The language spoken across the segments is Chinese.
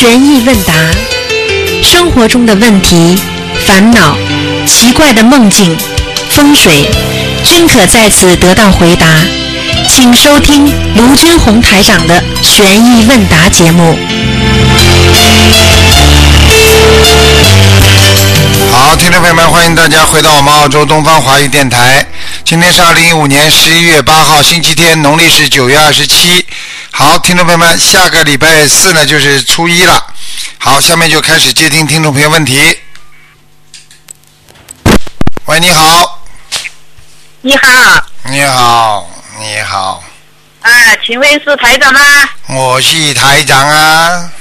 悬疑问答，生活中的问题、烦恼、奇怪的梦境、风水，均可在此得到回答。请收听卢军红台长的悬疑问答节目。好，听众朋友们，欢迎大家回到我们澳洲东方华语电台。今天是2015年11月8号，星期天，农历是9月27。好，听众朋友们，下个礼拜四呢就是初一了。好，下面就开始接听听众朋友问题。喂，你好。你好。你好，你好。啊，请问是台长吗？我是台长啊。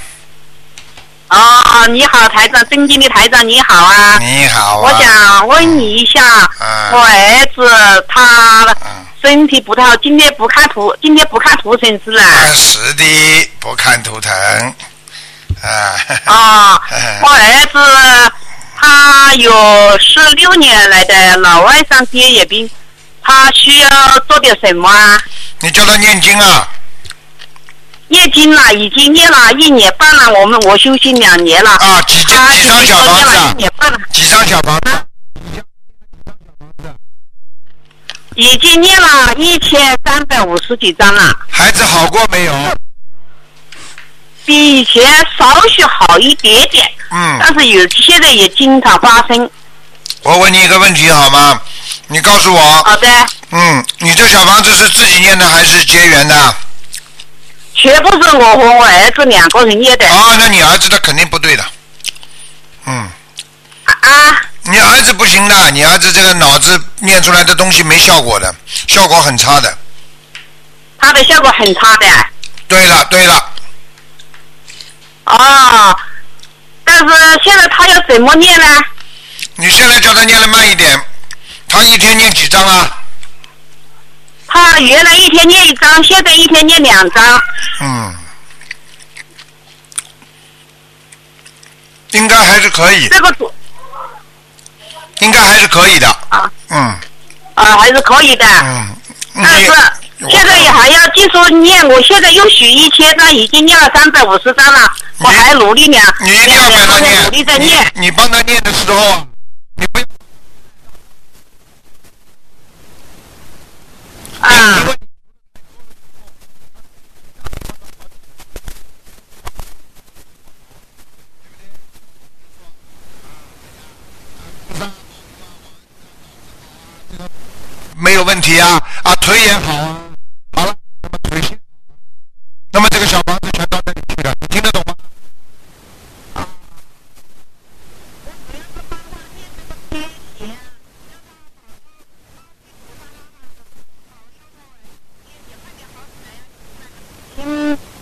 哦，你好，台长，尊敬的台长，你好啊！你好啊！我想问你一下，我儿子他身体不太好，今天不看图腾是吧？是的，不看图腾。啊。哦，我儿子他有16年来的老外伤爹眼病，他需要做点什么啊？你叫他念经啊。念经了，已经念了1年半了，我休息2年了。啊，几张小房子啊？几张小房子？已经念了1350几张了。孩子好过没有？比以前稍许好一点点。嗯。但是有现在也经常发生。我问你一个问题好吗？你告诉我。好的。嗯，你这小房子是自己念的还是结缘的？全部是我和我儿子2个人念的。啊，那你儿子的肯定不对的。嗯。啊。你儿子不行的，你儿子这个脑子念出来的东西没效果的，效果很差的。他的效果很差的。对了，对了。哦，但是现在他要怎么念呢？你现在叫他念得慢一点，他一天念几张啊？他原来一天念1张，现在一天念2张。嗯，应该还是可以。这个应该还是可以的。啊。嗯。啊，还是可以的。嗯。但是现在也还要继续念，我现在又许1000张，已经念了350张了，我还努力念。你一定要帮他念，努力在念。你帮他念的时候，你不要。啊！没有问题啊！啊，腿也好啊，好了，腿先。那么这个小房子全到这里去了，你听得懂吗？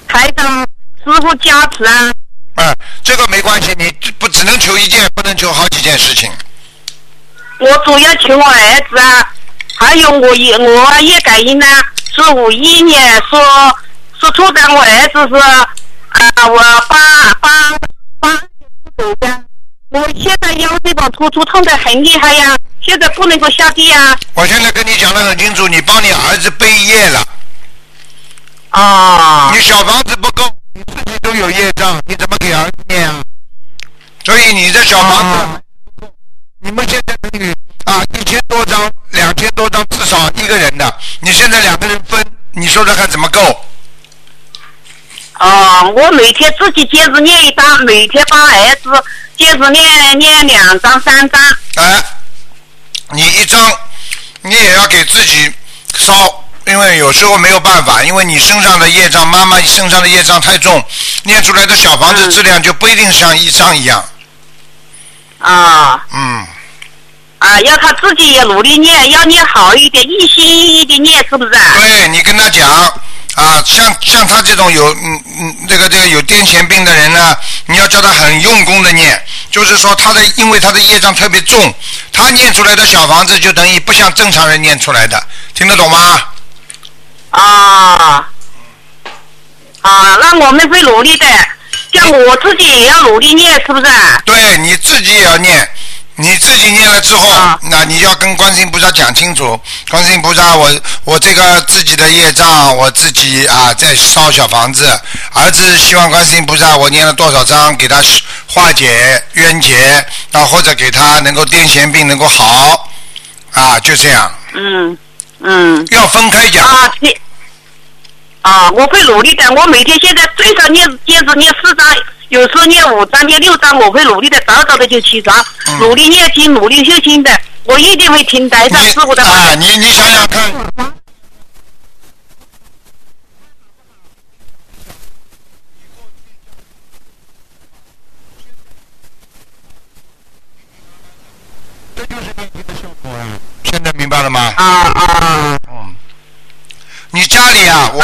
台长，师父加持啊！嗯，这个没关系，你不只能求一件，不能求好几件事情。我主要求我儿子啊，还有我叶感应呢，是51年说出的，我儿子是我八走的，我现在腰椎膀突出痛得很厉害呀，现在不能够下地啊。我现在跟你讲得很清楚，你帮你儿子背业了。啊！你小房子不够，你自己都有业障，你怎么给儿子念啊？所以你这小房子，你们现在子女啊，1000多张、2000多张，至少一个人的。你现在2个人分，你说这还怎么够？啊！我每天自己坚持念1张，每天帮儿子坚持念2张、3张。哎，你1张，你也要给自己烧。因为有时候没有办法，因为你身上的业障，妈妈身上的业障太重，念出来的小房子质量就不一定像1张一样。啊。嗯。啊，要他自己也努力念，要念好一点，一心一意的念，是不是？对，你跟他讲啊，像他这种有这个有癫痫病的人呢，你要叫他很用功的念，就是说因为他的业障特别重，他念出来的小房子就等于不像正常人念出来的，听得懂吗？啊啊，那我们会努力的，像我自己也要努力念，是不是？对，你自己也要念，你自己念了之后，那你要跟观世音菩萨讲清楚，观世音菩萨，我这个自己的业障，我自己啊在烧小房子，儿子希望观世音菩萨我念了多少章，给他化解冤结，然后或者给他能够癫痫病能够好，啊，就这样。嗯。要分开讲。我会努力的，我每天现在最少坚持念4章。有时候念5章，念6章，我会努力的，早的就7章，努力念经，努力修心的，我一定会听台长师傅的话。你想想看，这就是你的效果啊！现在明白了吗？你家里啊，我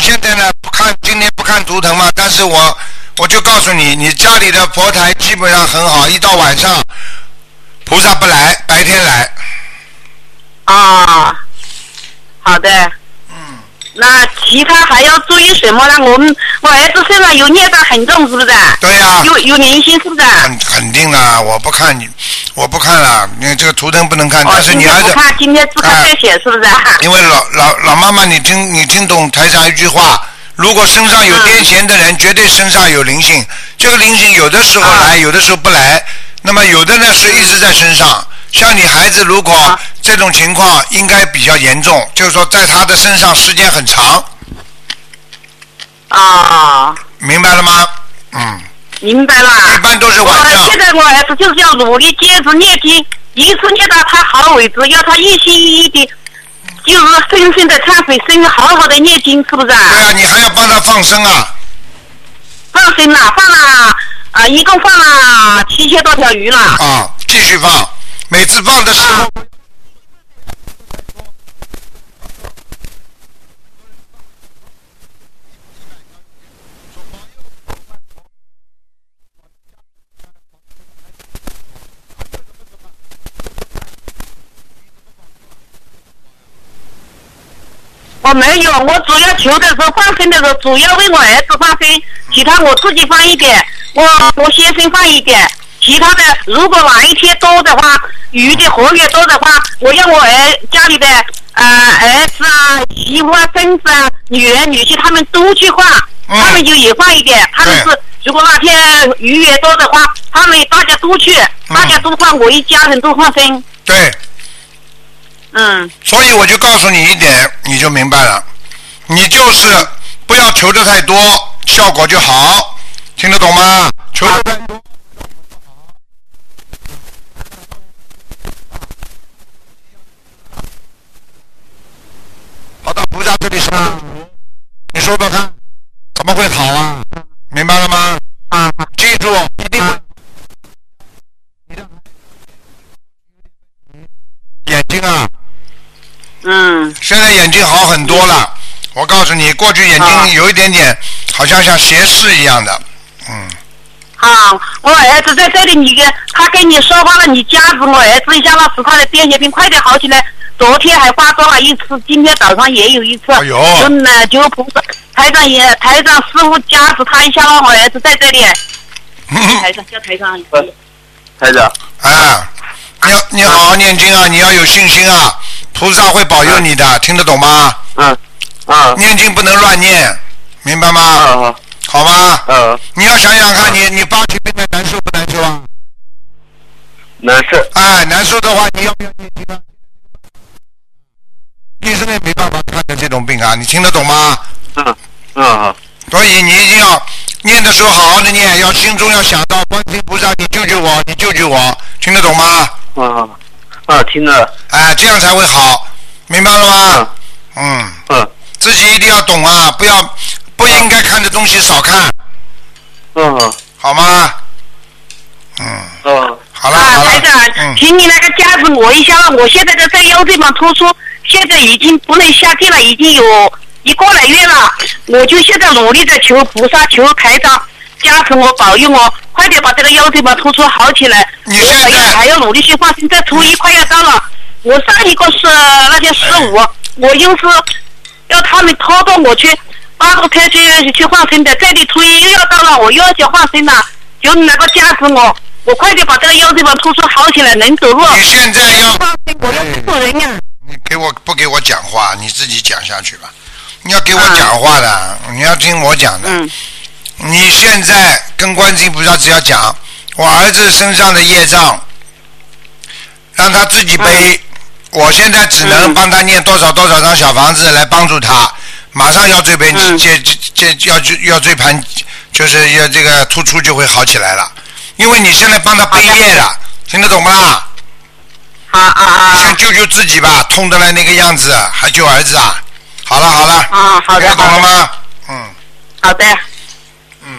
现在呢不看，今天不看图腾嘛，但是我就告诉你，你家里的佛台基本上很好，一到晚上菩萨不来，白天来。好的。那其他还要注意什么呢？我儿子身上有孽障很重，是不是？对呀。有灵性，是不是？肯定啦，我不看了，你这个图腾不能看。但是你儿子不看，今天不看再写，是不是？因为老妈妈，你听懂台上一句话。如果身上有癫痫的人，绝对身上有灵性。这个灵性有的时候来，有的时候不来。那么有的呢是一直在身上。像你孩子，如果这种情况应该比较严重，就是说在他的身上时间很长。明白了吗？明白了。一般都是晚上。现在我儿子就是要努力坚持念经，一次念到他好为止，要他一心一意的。就是深深的忏悔，深好的念经，是不是啊？对啊，你还要帮他放生啊！放生了，一共放了7000多条鱼了。继续放，每次放的时候。我没有，我主要求的时候放生的时候，主要为我儿子放生，其他我自己放一点，我先生放一点，其他的如果哪一天多的话，鱼的活跃多的话，我要我家里的儿子啊、媳妇啊、孙子啊、女儿、女婿他们都去放，他们就也放一点，他们是如果那天鱼也多的话，他们大家都去，大家都放，我一家人都放生。对。所以我就告诉你一点，你就明白了。你就是不要求的太多，效果就好，听得懂吗？求的太多。好的，菩萨这里是吗？你说说看，怎么会好啊？明白了吗？记住，一定。眼睛啊。现在眼睛好很多了。我告诉你，过去眼睛有一点点，好像斜视一样的。我儿子在这里，他跟你说话了，你夹子我儿子一下，那使他的癫痫病快点好起来。昨天还发作了一次，今天早上也有一次。就菩萨台长师傅夹子他一下，让我儿子在这里。台长。台长。你好好念经啊，你要有信心啊。菩萨会保佑你的，听得懂吗？念经不能乱念，明白吗？好吗？你要想想看，你发起病来难受不难受啊？难受。难受的话，你要不要念经啊？医生也没办法看见这种病啊，你听得懂吗？所以你一定要念的时候好好的念，要心中要想到观世音菩萨，你救救我，你救救我，听得懂吗？听了。这样才会好，明白了吗？自己一定要懂啊，不应该看的东西少看。好吗？好了。台长，请你那个夹子磨一下，我现在在腰这边突出，现在已经不能下地了，已经有1个来月了。我就现在努力的求菩萨、求台长加持我、保佑我，快点把这个腰椎把突出好起来。你现在还要努力去放生，这初一快要到了。我上一个是那天15，我又是要他们拖着我去8个胎去放生的，这里初一又要到了，我又要去放生了，就能够加持我。我快点把这个腰这边突出好起来，能走路。你现在要，我要做人呀。你给我不给我讲话？你自己讲下去吧。你要给我讲话的，你要听我讲的。嗯。你现在跟观世音菩萨只要讲，我儿子身上的业障，让他自己背。我现在只能帮他念多少多少张小房子来帮助他。马上腰椎盘腰椎盘就是要这个突出就会好起来了，因为你现在帮他背业了，听得懂吗？先救救自己吧，痛得来那个样子，还救儿子啊？好了好了，好的，懂了吗？嗯，好的，嗯，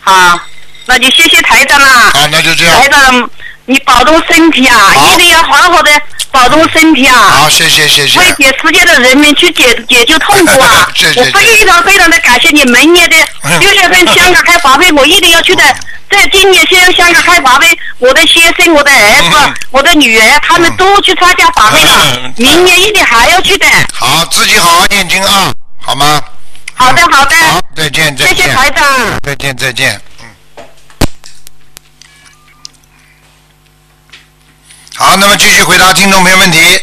好，那就谢谢台长了。好，那就这样。台长，你保重身体啊，一定要好好的。保重身体啊！好，谢谢谢谢。为解世界的人民去解救痛苦啊！谢谢。我非常的感谢你们年的6月份香港开法会，我一定要去的。在今年先香港开法会，我的先生、我的儿子、我的女儿，他们都去参加法会了。明年一定还要去的。好，自己好好念经啊，好吗？好的，好的。好，再见，再见。谢谢台长。再见，再见。好，那么继续回答听众朋友问题。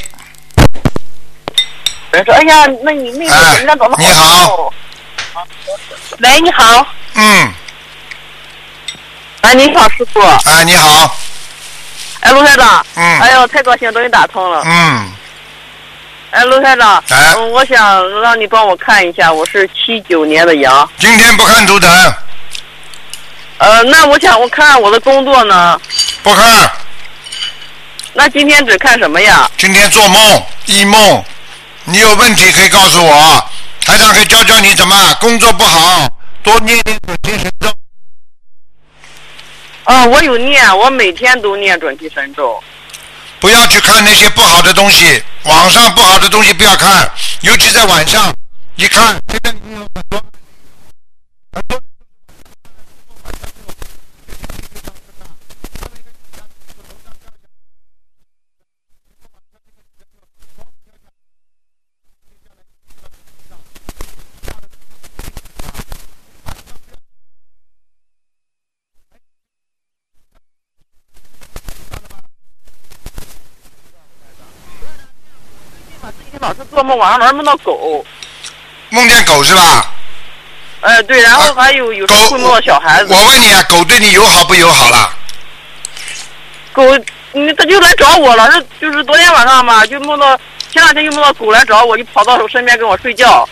哎呀，那你那个人家怎么好？你好。喂，你好。嗯。哎，你好，师傅。哎，你好。哎，卢台长。嗯。哎呦，太高兴，终于打通了。嗯。哎，卢台长。哎。我想让你帮我看一下，我是79年的羊。今天不看图腾。那我想我看我的工作呢。不看。那今天只看什么呀？今天做梦，异梦。你有问题可以告诉我，台长可以教教你怎么工作不好，多念念准提神咒。哦，我有念，我每天都念准提神咒。不要去看那些不好的东西，网上不好的东西不要看，尤其在晚上，一看现在有很多。老是做梦，晚上玩梦到狗，梦见狗是吧？对，然后还有时候会梦到小孩子。我问你啊，狗对你友好不友好啦？狗，它就来找我了，就是昨天晚上嘛，就梦到前两天就梦到狗来找我，就跑到我身边跟我睡觉，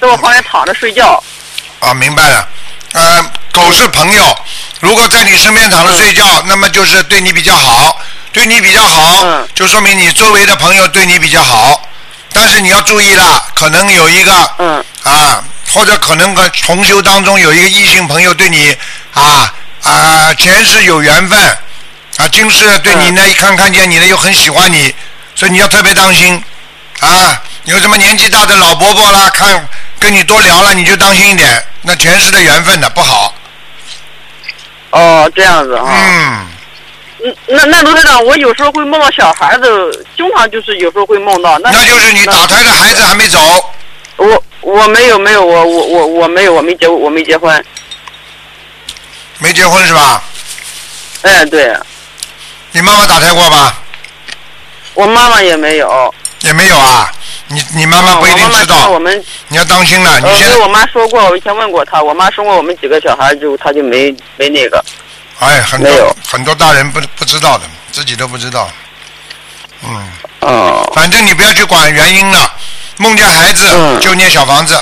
在我旁边躺着睡觉。啊，明白了。狗是朋友，如果在你身边躺着睡觉，那么就是对你比较好，就说明你周围的朋友对你比较好。但是你要注意了，可能有一个或者可能同修当中有一个异性朋友对你前世有缘分今世对你呢一看见你呢又很喜欢你，所以你要特别当心有什么年纪大的老伯伯啦，跟你多聊了，你就当心一点，那前世的缘分呢不好。哦，这样子啊。那卢台长，我有时候会梦到小孩子，经常就是有时候会梦到。那就是你打胎的孩子还没走。我没有我没结婚。没结婚是吧？哎，对。你妈妈打胎过吧？我妈妈也没有。也没有啊？你妈妈不一定知道。我妈你要当心了。你现在我妈说过，我以前问过她，我妈生过我们几个小孩，她就没那个。哎，很多大人不知道的，自己都不知道。反正你不要去管原因了，梦见孩子就念小房子。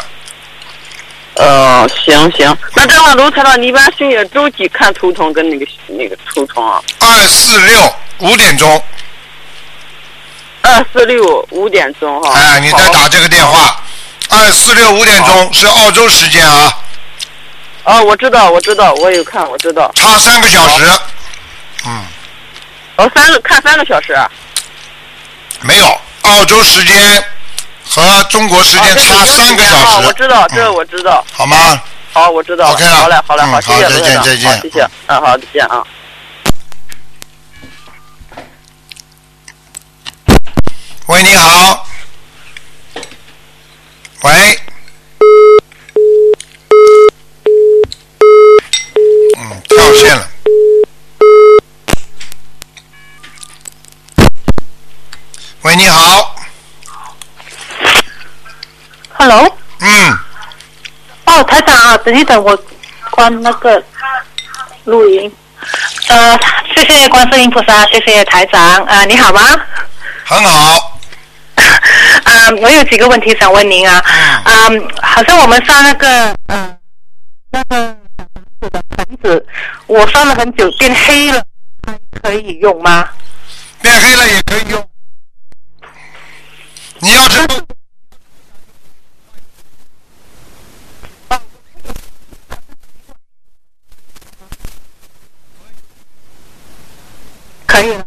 行，那这样卢台长，你一般星期周几看图腾跟那个图腾啊？2、4、6、5点钟。2、4、6、5点钟哈。哎，你再打这个电话。2、4、6、5点钟是澳洲时间啊。哦，我知道，我有看，我知道。差3个小时。看3个小时。没有，澳洲时间和中国时间差3个小时。我知道，这我知道。好吗？好，我知道。OK 了。好嘞，好，谢谢，再见，谢谢。好，再见啊。喂，你好。喂。掉线了。台长啊，等一等，我关那个录音。谢谢观世音菩萨，谢谢台长啊，你好吗？很好。啊，我有几个问题想问您啊。啊，好像我们上那个那个盆子，我上了很久，变黑了，还可以用吗？变黑了也可以用。你要知道。可以了。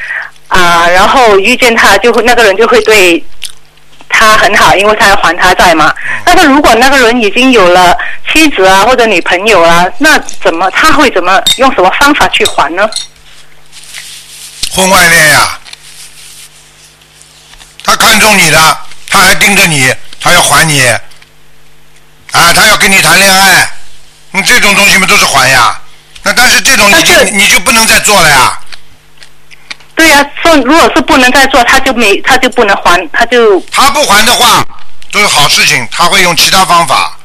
然后遇见他就会，那个人就会对他很好，因为他要还他债嘛。但是如果那个人已经有了妻子啊或者女朋友啊，那他会怎么用什么方法去还呢？婚外恋呀，他看中你的，他还盯着你，他要还你啊，他要跟你谈恋爱，你这种东西嘛都是还呀。那但是这种你就不能再做了呀。对呀，说如果是不能再做，他就不能还，他不还的话，都是好事情，他会用其他方法。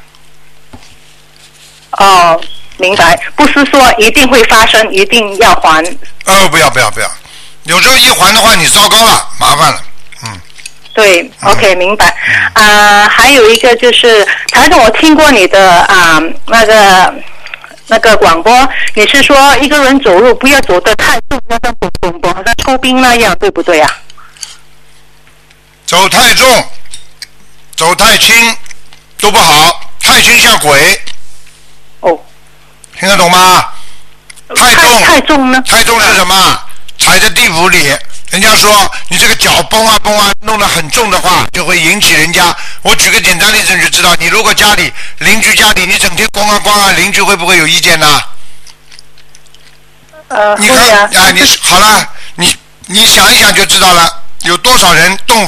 哦，明白，不是说一定会发生，一定要还。不要，有时候一还的话，你糟糕了，麻烦了，对 ，OK， 明白。还有一个就是，台长，我听过你的那个广播，你是说一个人走路不要走得太重，要像滚滚好像抽冰那样，对不对啊？走太重，走太轻都不好，太轻像鬼。哦，听得懂吗？太重呢？太重是什么？踩在地府里，人家说你这个脚崩啊崩啊，弄得很重的话，就会引起人家。我举个简单例子你就知道，你如果家里邻居家里你整天咣啊咣啊，邻居会不会有意见呢？你看你好了，你想一想就知道了，有多少人动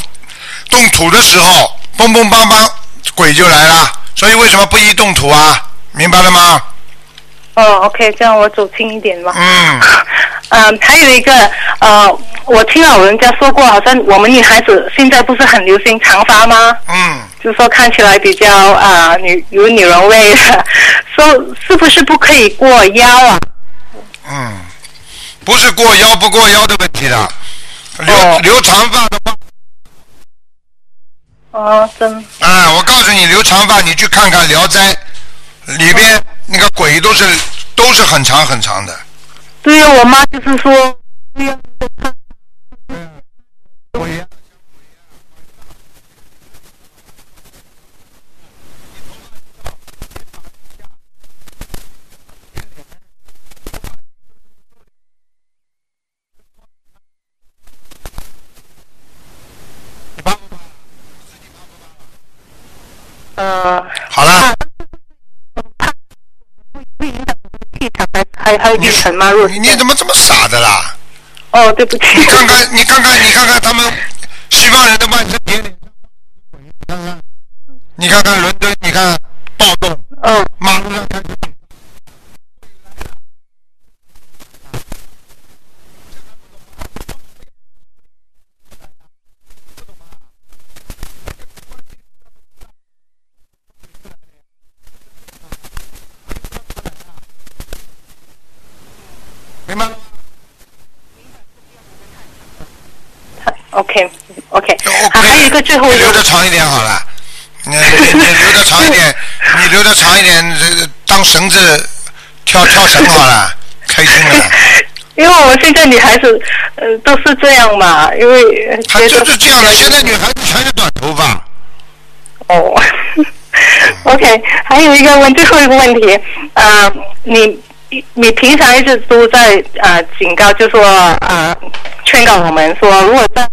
土的时候蹦蹦邦邦，鬼就来了。所以为什么不宜动土啊？明白了吗？OK， 这样我走轻一点吧。还有一个我听老人家说过，好像我们女孩子现在不是很流行长发吗？就说看起来比较有女人味的，说是不是不可以过腰啊？不是过腰不过腰的问题的，留长发的话。我告诉你，留长发你去看看《聊斋》里边。那个鬼都是很长很长的。对呀，我妈就是说。鬼呀！好了。还有一层吗？你怎么这么傻的啦？对不起。你看看他们西方人的半身铁脸，你看看伦敦，你看暴动，马路上开始。明白吗？ OK， 还有一个最后一个，留得长一点好了，你留得长一点，你留得长一点，当绳子跳绳好了，开心了。因为我们现在女孩子，都是这样嘛，因为她就是这样的，现在女孩子全是短头发。哦，OK， 还有一个最后一个问题，你平常一直都在警告，就说劝告我们说，如果在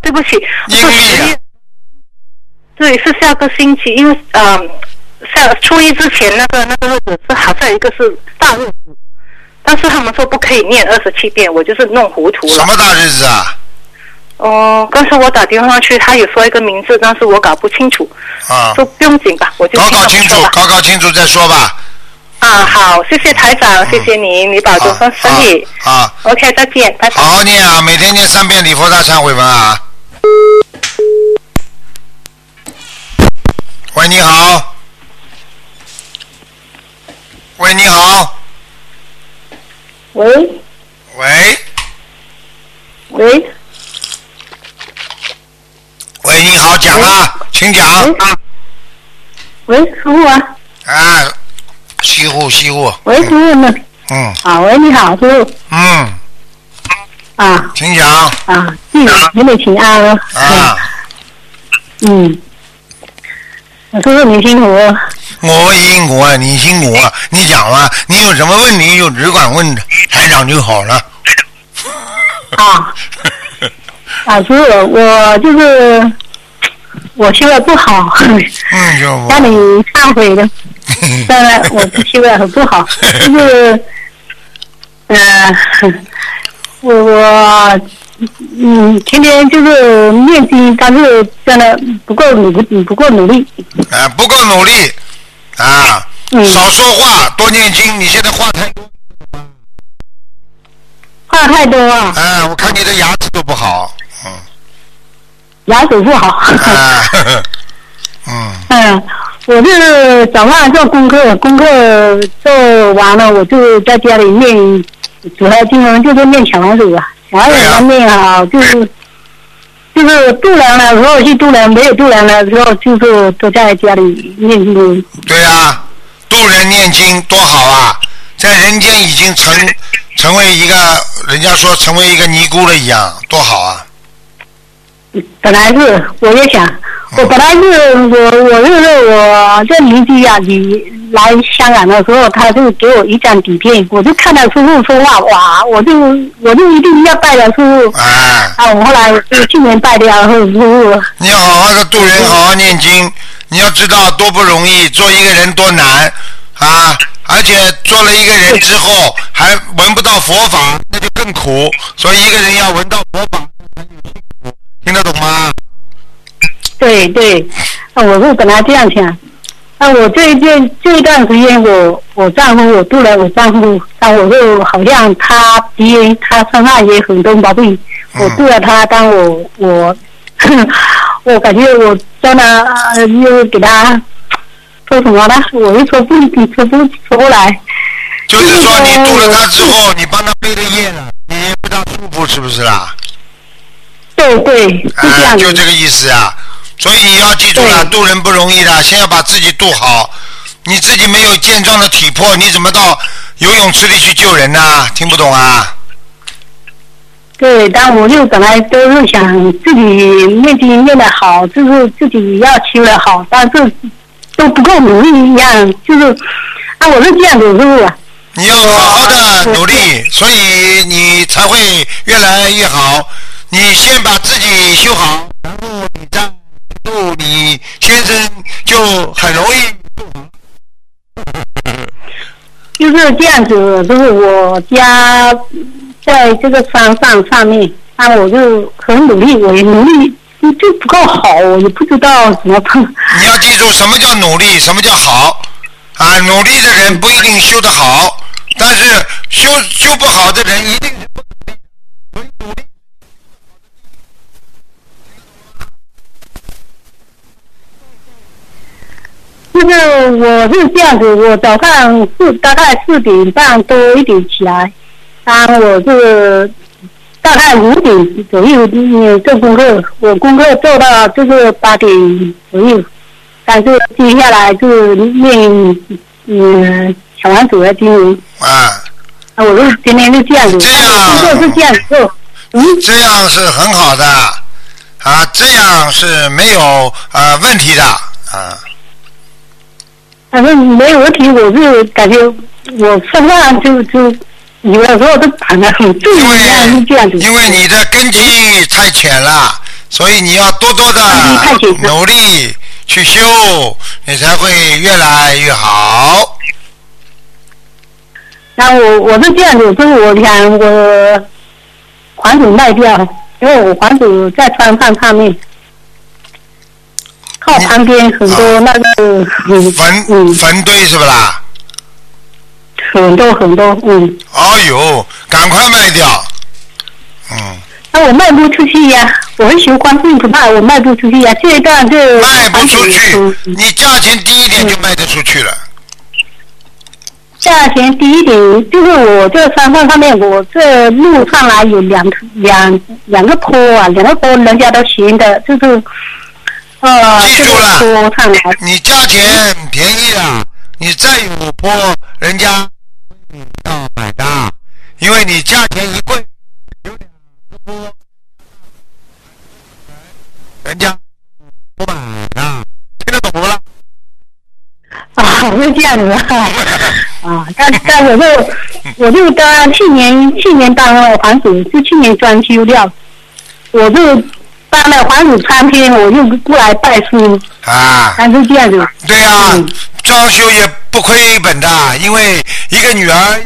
对不起，对，是下个星期，因为初一之前那个日子是好像一个是大日子，但是他们说不可以念27遍，我就是弄糊涂了。什么大日子啊？哦，刚才我打电话去，他有说一个名字，但是我搞不清楚。啊，说不用紧吧，我就搞清楚再说吧。啊，好，谢谢台长，谢谢您，你保重身体。啊 ，OK， 再见，拜拜。好好念啊，每天念3遍礼佛大忏悔文啊。喂，你好。喂，你好。喂。喂。喂。喂，你好，讲啊，请讲。喂，师傅啊。啊。西湖。喂，师傅呢？嗯。啊，喂，你好，师傅。嗯。啊。请讲。啊，弟子们请安哦。啊。嗯。师傅，你辛苦了。我辛苦啊，你辛苦啊，你讲吧，你有什么问题就只管问台长就好了。啊。啊，师傅，我就是我修的不好。嗯，就我。让你忏悔的。当然，我修的很不好，就是，我天天就是念经，但是真的不够努力。啊，不够努力啊！少说话，多念经。你现在话太多，话太多啊！啊，我看你的牙齿都不好，嗯，牙齿不好。啊，呵呵嗯。我是早上做功课做完了，我就在家里念主要经文，就是念小王子吧，小王子念好，就是就是度量了，偶尔去度量，没有度量了之后，就是都在家里念经。对啊，度人念经多好啊，在人间已经成为一个，人家说成为一个尼姑了一样，多好啊。本来是我也想，我本来是我就是我这邻居啊，你来香港的时候，他就给我一张底片，我就看到师父说话，哇，我就一定要拜了师父。啊，我后来就去年拜掉师父。你好好的度人，好好念经，你要知道多不容易，做一个人多难啊！而且做了一个人之后，还闻不到佛法，那就更苦。所以一个人要闻到佛法。听得懂吗？对对，我是本来这样想。我这一段时间，我丈夫，我度了我丈夫，但我就好像他身上也很多毛病，我度了他，但我感觉我真的又给他说什么呢？我又说不过来。就是说，你度了他之后，你帮他背的业了，你也不当舒服，是不是啦？对对，就这个意思啊，所以你要记住了，渡人不容易的，先要把自己渡好。你自己没有健壮的体魄，你怎么到游泳池里去救人呢？听不懂啊？对，但我就本来都是想自己念得好，就是自己要修得好，但是都不够努力一样，就是啊，我是这样子，是不是？你要好好的努力，所以你才会越来越好。你先把自己修好，然后你丈夫、你先生就很容易。就是这样子，就是我家在这个山上面，那我就很努力，我也努力就不够好，我也不知道怎么办。你要记住，什么叫努力，什么叫好啊！努力的人不一定修得好，但是修不好的人一定是不努力，努力。就是我是这样子，我早上大概4点半多一点起来，我是大概5点左右做功课，我功课做到就是8点左右，但是接下来就念小王子的经文啊，我是今天是这样子，这样是很好的啊，这样是没有问题的啊。反正没有问题，我就感觉我身上就有的时候都躺得很重，因为你的根基太浅了，所以你要多多的努力去修，你才会越来越好。那我是这样子，就是我想我房子卖掉，因为我房子在山上面。靠旁边很多那个坟堆是不啦？很多。哎呦，赶快卖掉。那我卖不出去呀，我很喜欢观世音菩萨，我卖不出去呀，这一段就卖不出去。你价钱低一点就卖得出去了。价钱低一点，就是我这山上面，我这路上来有两个坡啊，两个坡人家都行的，就是。记住了，你价钱便宜了，你再有坡人家要买的，因为你价钱一贵，有两坡人家不买的，听得懂不啦？啊，是这样子啊，但我就跟去年搬了房子，是去年装修掉，我就。搬了房子餐厅，我又过来拜师啊，但是这样子。对啊，装修也不亏本的，因为一个女儿。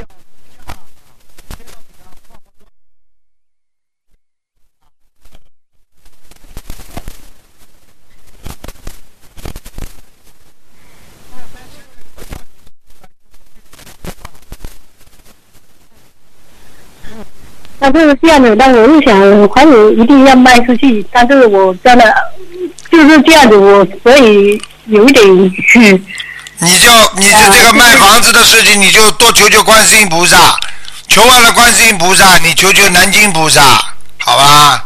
但是这样子，但我又想房子一定要卖出去，但是我真的就是这样子，我所以有一点你就这个卖房子的事情，你就多求求观世音菩萨，求完了观世音菩萨，你求求南京菩萨，好吧？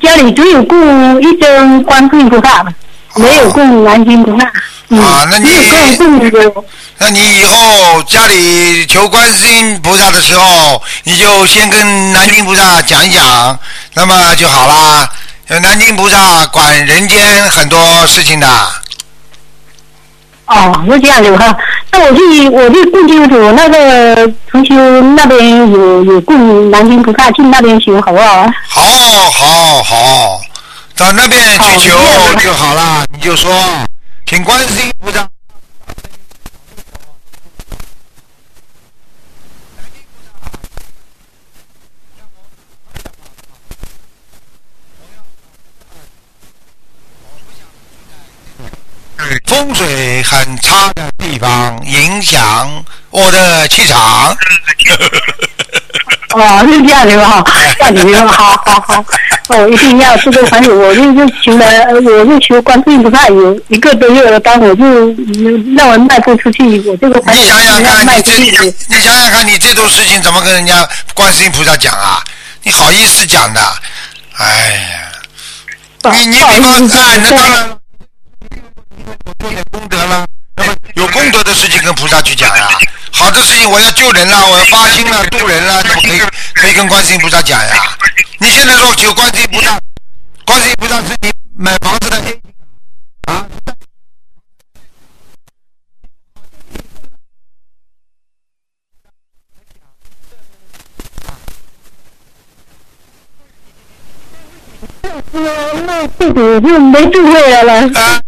家里只有供一尊观世音菩萨，没有供南京菩萨。啊，那你以后家里求观世音菩萨的时候，你就先跟南京菩萨讲一讲，那么就好啦。南京菩萨管人间很多事情的。哦，是这样的哈。那我去供清楚那个同修那边有供南京菩萨，去那边求好不好？好，到那边去求就好了。你就说，请观世音菩萨。风水很差的地方影响我的气场。哦，是这样的吧？那你们好，我一定要这个环境，我就求观世音菩萨有一个多月，当我就让我卖不出去，我这个环境要卖出去。你想想看，你这种事情怎么跟人家观世音菩萨讲啊？你好意思讲的？哎呀，你比方哎，那当然。做点功德了，那么有功德的事情跟菩萨去讲呀、啊。好的事情我要救人了，我要发心了，度人了，那么可以跟观世音菩萨讲呀、啊。你现在说求观世音菩萨，观世音菩萨是你买房子的啊？那自己就没智慧了。啊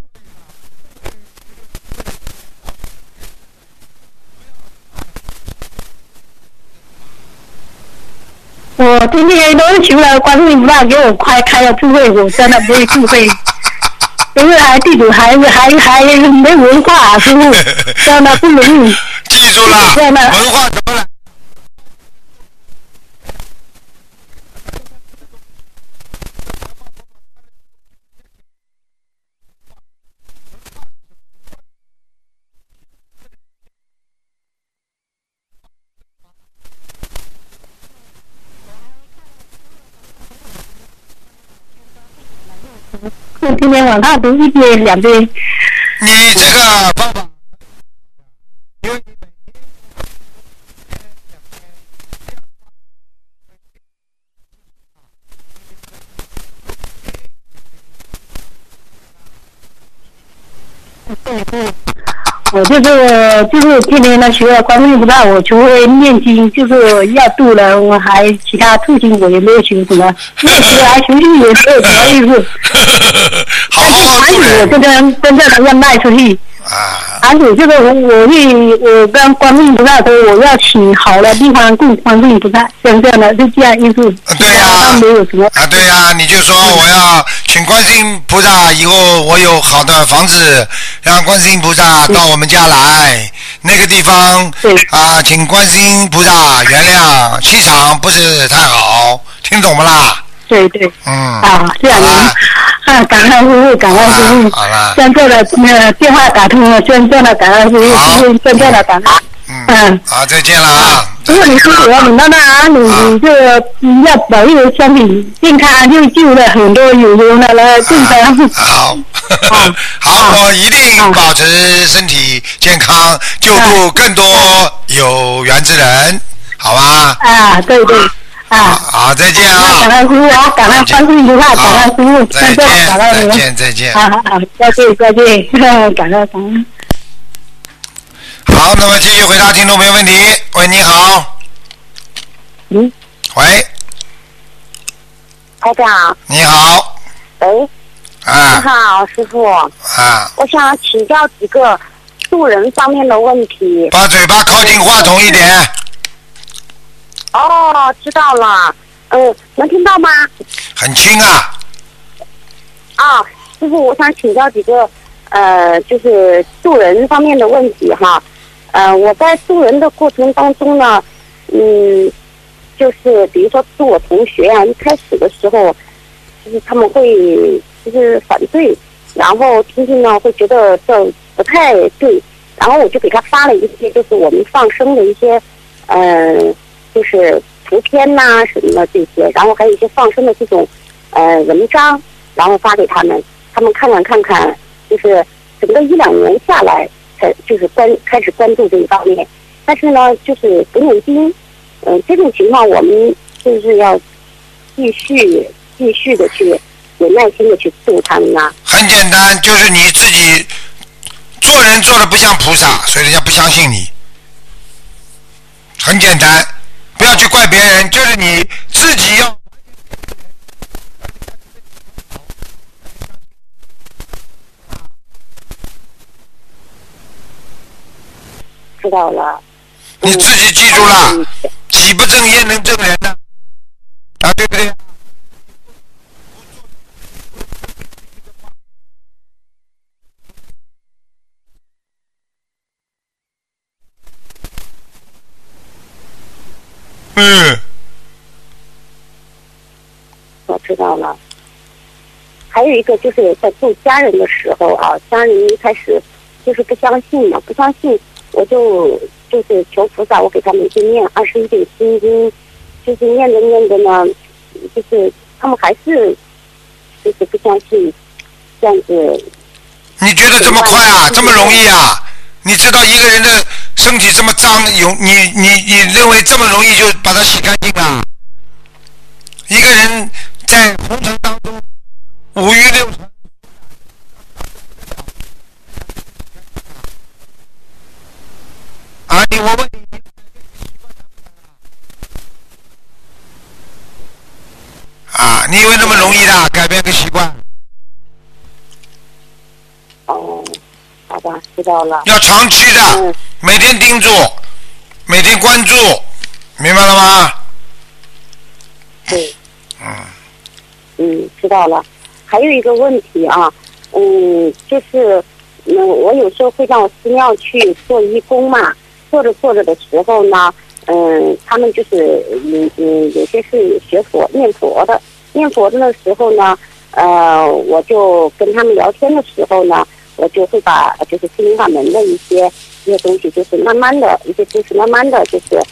我天天都求了观世音菩萨给我快开了智慧，我真的不会智慧，因为还地主还没文化，师傅真的不容易。记住了，文化怎么了？今天晚上都一杯两杯。你这个爸爸，因为对，我就是天天呢学了观世音菩萨，我除了念经就是要度人，我还其他事情我也没有学什么，念经还学习也没有什么意思。好度人，我真正要卖出去。啊！而且这个我跟观世音菩萨说，我要请好的地方供观世音菩萨，像这样的就这样因素。对呀、啊。没有什么。啊，对呀、啊，你就说我要请观世音菩萨，以后我有好的房子，让观世音菩萨到我们家来。那个地方啊，请观世音菩萨原谅，气场不是太好，听懂不啦？对，啊，这样的。啊，感恩师傅，现在的电话打通了，现在的感恩师傅，现在的感恩。嗯，好，再见了啊！如果你辛苦了，你慢慢啊，你这个要保佑身体健康，就救了很多有缘的了，健康。好，我一定保持身体健康，救助更多有缘之人，好吧？啊，对。啊，好，再见啊！感恩师傅啊，感恩观世音菩萨，感恩师傅，再见。好，再见，感恩。好，那么继续回答听众朋友问题。喂，你好。喂。台长。你好。喂。啊。你好，师傅。啊。我想请教几个助人方面的问题。把嘴巴靠近话筒一点。哦，知道了。能听到吗？很轻啊。啊，师傅，我想请教几个就是助人方面的问题哈。我在助人的过程当中呢，就是比如说助我同学啊，一开始的时候，就是他们会就是反对，然后听听呢会觉得这不太对，然后我就给他发了一些就是我们放生的一些就是图片呐、啊、什么的这些，然后还有一些放生的这种文章，然后发给他们，他们看看，就是整个一两年下来才就是开始关注这一方面。但是呢，就是不用心，这种情况我们就是要继续的去有耐心的去度他们啊。很简单，就是你自己做人做的不像菩萨，所以人家不相信你。很简单，不要去怪别人，就是你自己要。知道了，你自己记住了，己不正焉能正人呢？啊，对不对？我知道了。还有一个就是在做家人的时候啊，家人一开始就是不相信嘛，不相信我就是求菩萨，我给他们去念21遍心经，就是念着呢，就是他们还是就是不相信，这样子。你觉得这么快啊？这么容易啊？你知道一个人的身体这么脏，你认为这么容易就把它洗干净啊？一个人在红尘当中五欲六尘，啊！我问你，啊！你以为那么容易的改变个习惯？哦，好吧，知道了。要长期的，每天盯住，每天关注，明白了吗？对。知道了。还有一个问题啊，就是，我有时候会到寺庙去做义工嘛。做着的时候呢，他们就是有些是学佛念佛的的时候呢，我就跟他们聊天的时候呢，我就会把就是心灵法门的一些东西，就是慢慢的一些知识，慢慢的就是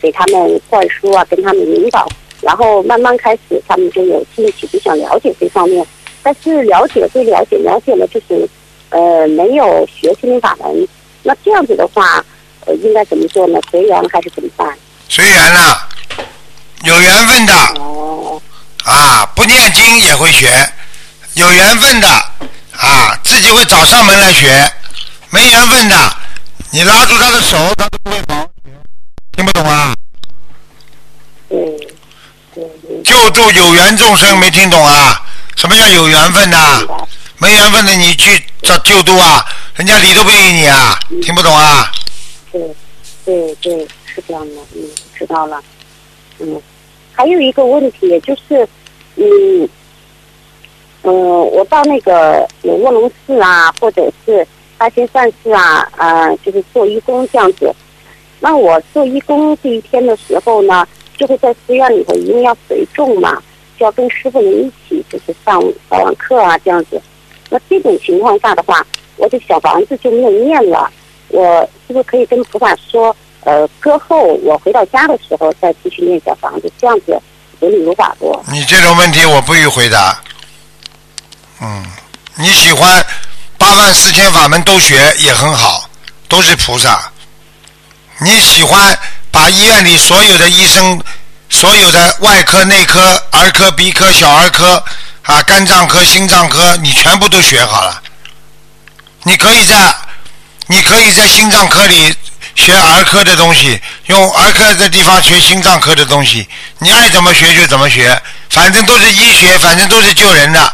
给他们灌输啊，跟他们引导，然后慢慢开始他们就有兴趣，就想了解这方面，但是了解了就是没有学心灵法门。那这样子的话，应该怎么做呢？随缘还是怎么办？随缘啦，有缘分的，啊，不念经也会学，有缘分的，啊，自己会找上门来学，没缘分的，你拉住他的手，他都不会跑，听不懂啊？对。救助有缘众生，没听懂啊？什么叫有缘分呢？没缘分的你去找救度啊，人家理都不理你啊，听不懂啊？对，是这样的，知道了。还有一个问题就是，我到那个卧龙寺啊，或者是八仙饭寺啊，就是做义工这样子。那我做义工这一天的时候呢，就会在寺院里头，因为要随众嘛，就要跟师父们一起，就是上课啊这样子。那这种情况下的话，我的小房子就没有念了，我是不是可以跟菩萨说，歌后我回到家的时候再继续念小房子，这样子有理有法不？你这种问题我不予回答。你喜欢84000法门都学也很好，都是菩萨。你喜欢把医院里所有的医生，所有的外科、内科、儿科、鼻科、小儿科啊，肝脏科、心脏科，你全部都学好了。你可以在心脏科里学儿科的东西，用儿科的地方学心脏科的东西，你爱怎么学就怎么学，反正都是医学，反正都是救人的，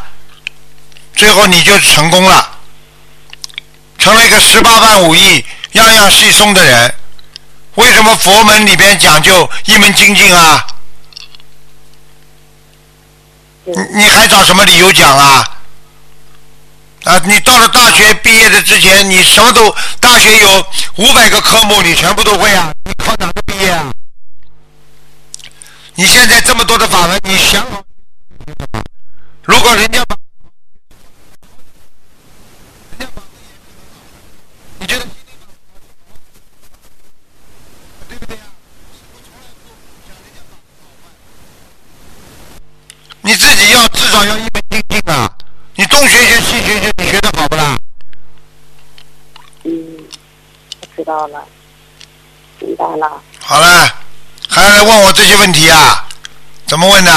最后你就成功了，成了一个18万5亿样样细松的人。为什么佛门里边讲究一门精进啊？你还找什么理由讲啊？你到了大学毕业的之前，你什么都，大学有500个科目，你全部都会啊，你靠哪个毕业啊？你现在这么多的法门，你想好，如果人家把，你觉得？你自己少要一门精进啊！你东学学西学学，你学得好不啦？知道了，明白了。好了，还要来问我这些问题啊？怎么问的？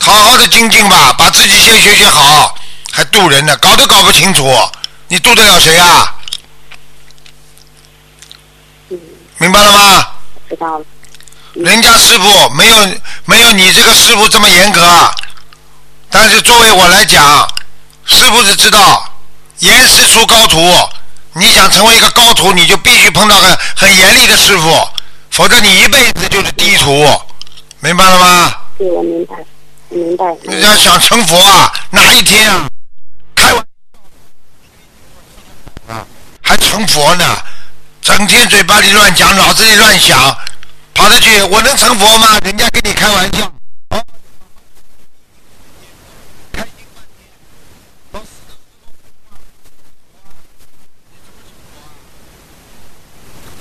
好好的精进吧，把自己先学学好，还渡人呢，搞都搞不清楚，你渡得了谁啊？明白了吗？知道了。人家师傅没有你这个师傅这么严格，但是作为我来讲，师傅是知道严师出高徒，你想成为一个高徒，你就必须碰到很严厉的师傅，否则你一辈子就是低徒，明白了吗？对，我明白，明白。你要想成佛啊，哪一天啊，开玩笑还成佛呢？整天嘴巴里乱讲，脑子里乱想。跑得去，我能成佛吗？人家跟你开玩笑，哦，开心半天，老死的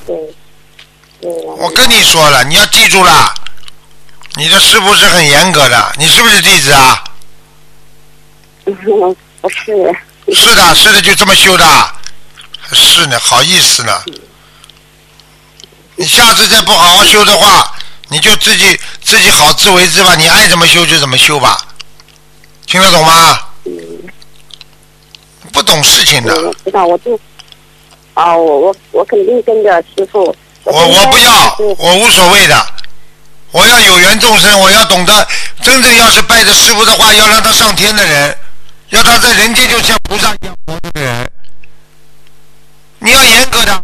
对，对。我跟你说了，你要记住了，你的师父是很严格的，你是不是弟子啊？不是。是的，是的，就这么修的，是呢，好意思呢。你下次再不好好修的话，你就自己好自为之吧，你爱怎么修就怎么修吧，听得懂吗？不懂事情的。我知道，我就啊，我肯定跟着师父。我不要，我无所谓的。我要有缘众生，我要懂得真正要是拜着师父的话，要让他上天的人，要他在人间就像菩萨一样活的人，你要严格的。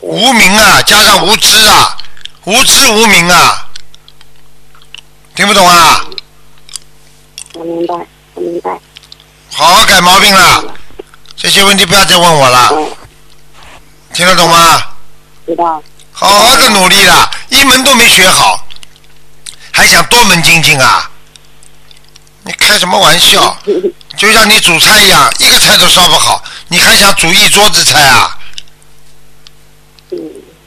无明啊，加上无知啊，无知无明啊，听不懂啊？我明白，我明白。好好改毛病了，这些问题不要再问我了。听得懂吗？知道。好好的努力了，一门都没学好，还想多门精进啊？你开什么玩笑？就像你煮菜一样，一个菜都烧不好，你还想煮一桌子菜啊？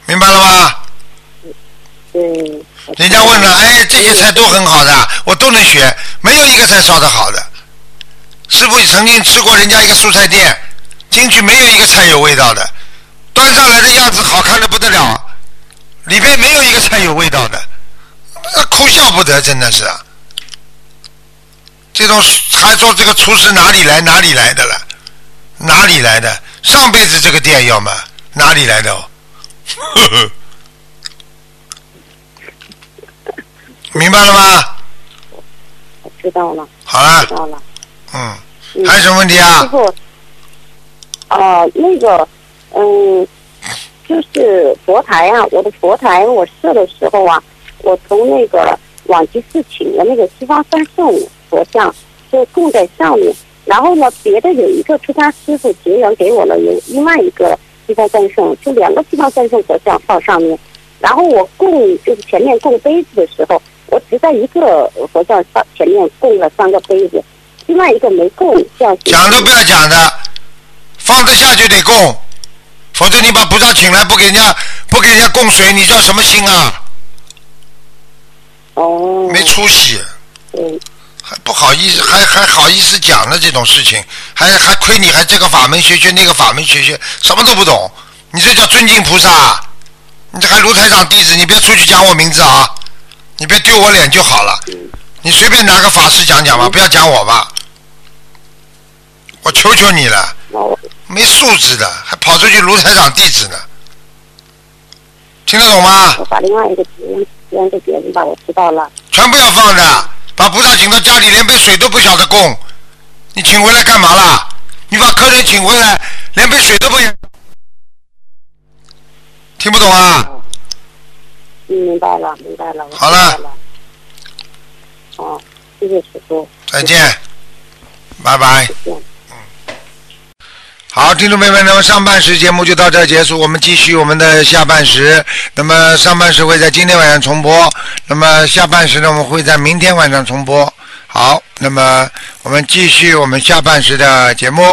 明白了吗？嗯。人家问了，哎，这些菜都很好的，我都能学，没有一个菜烧得好的。师傅曾经吃过人家一个蔬菜店，进去没有一个菜有味道的，端上来的样子好看的不得了，里边没有一个菜有味道的，哭笑不得，真的是。这种还说这个厨师哪里来的？上辈子这个店要吗？哪里来的哦？明白了吗？我知道了。好了，知道了。还有什么问题啊？师傅，就是佛台啊，我的佛台我设的时候啊，我从那个往昔寺请的那个西方三圣佛像就供在上面，然后呢，别的有一个出家师傅结缘给我了有另外一个。西方三圣就两个西方三圣佛像放上面，然后我供就是前面供杯子的时候，我只在一个佛像前面供了三个杯子，另外一个没供。这样讲都不要讲的，放得下就得供，否则你把菩萨请来不给人家供水，你叫什么心啊？哦，没出息。还不好意思，还好意思讲了这种事情，还亏你还这个法门学学那个法门学学，什么都不懂，你这叫尊敬菩萨？你这还卢台长弟子，你别出去讲我名字啊，你别丢我脸就好了。你随便拿个法师讲讲吧，不要讲我吧，我求求你了，没素质的，还跑出去卢台长弟子呢，听得懂吗？我把另外一个别人给别人吧，我知道了。全部要放的。把菩萨请到家里，连杯水都不晓得供，你请回来干嘛啦？你把客人请回来，连杯水都不，听不懂啊？明白了，明白了。好了。好，谢谢师父。再见，拜拜。好，听众朋友们，那么上半时节目就到这儿结束，我们继续我们的下半时。那么上半时会在今天晚上重播，那么下半时呢，我们会在明天晚上重播。好，那么我们继续我们下半时的节目。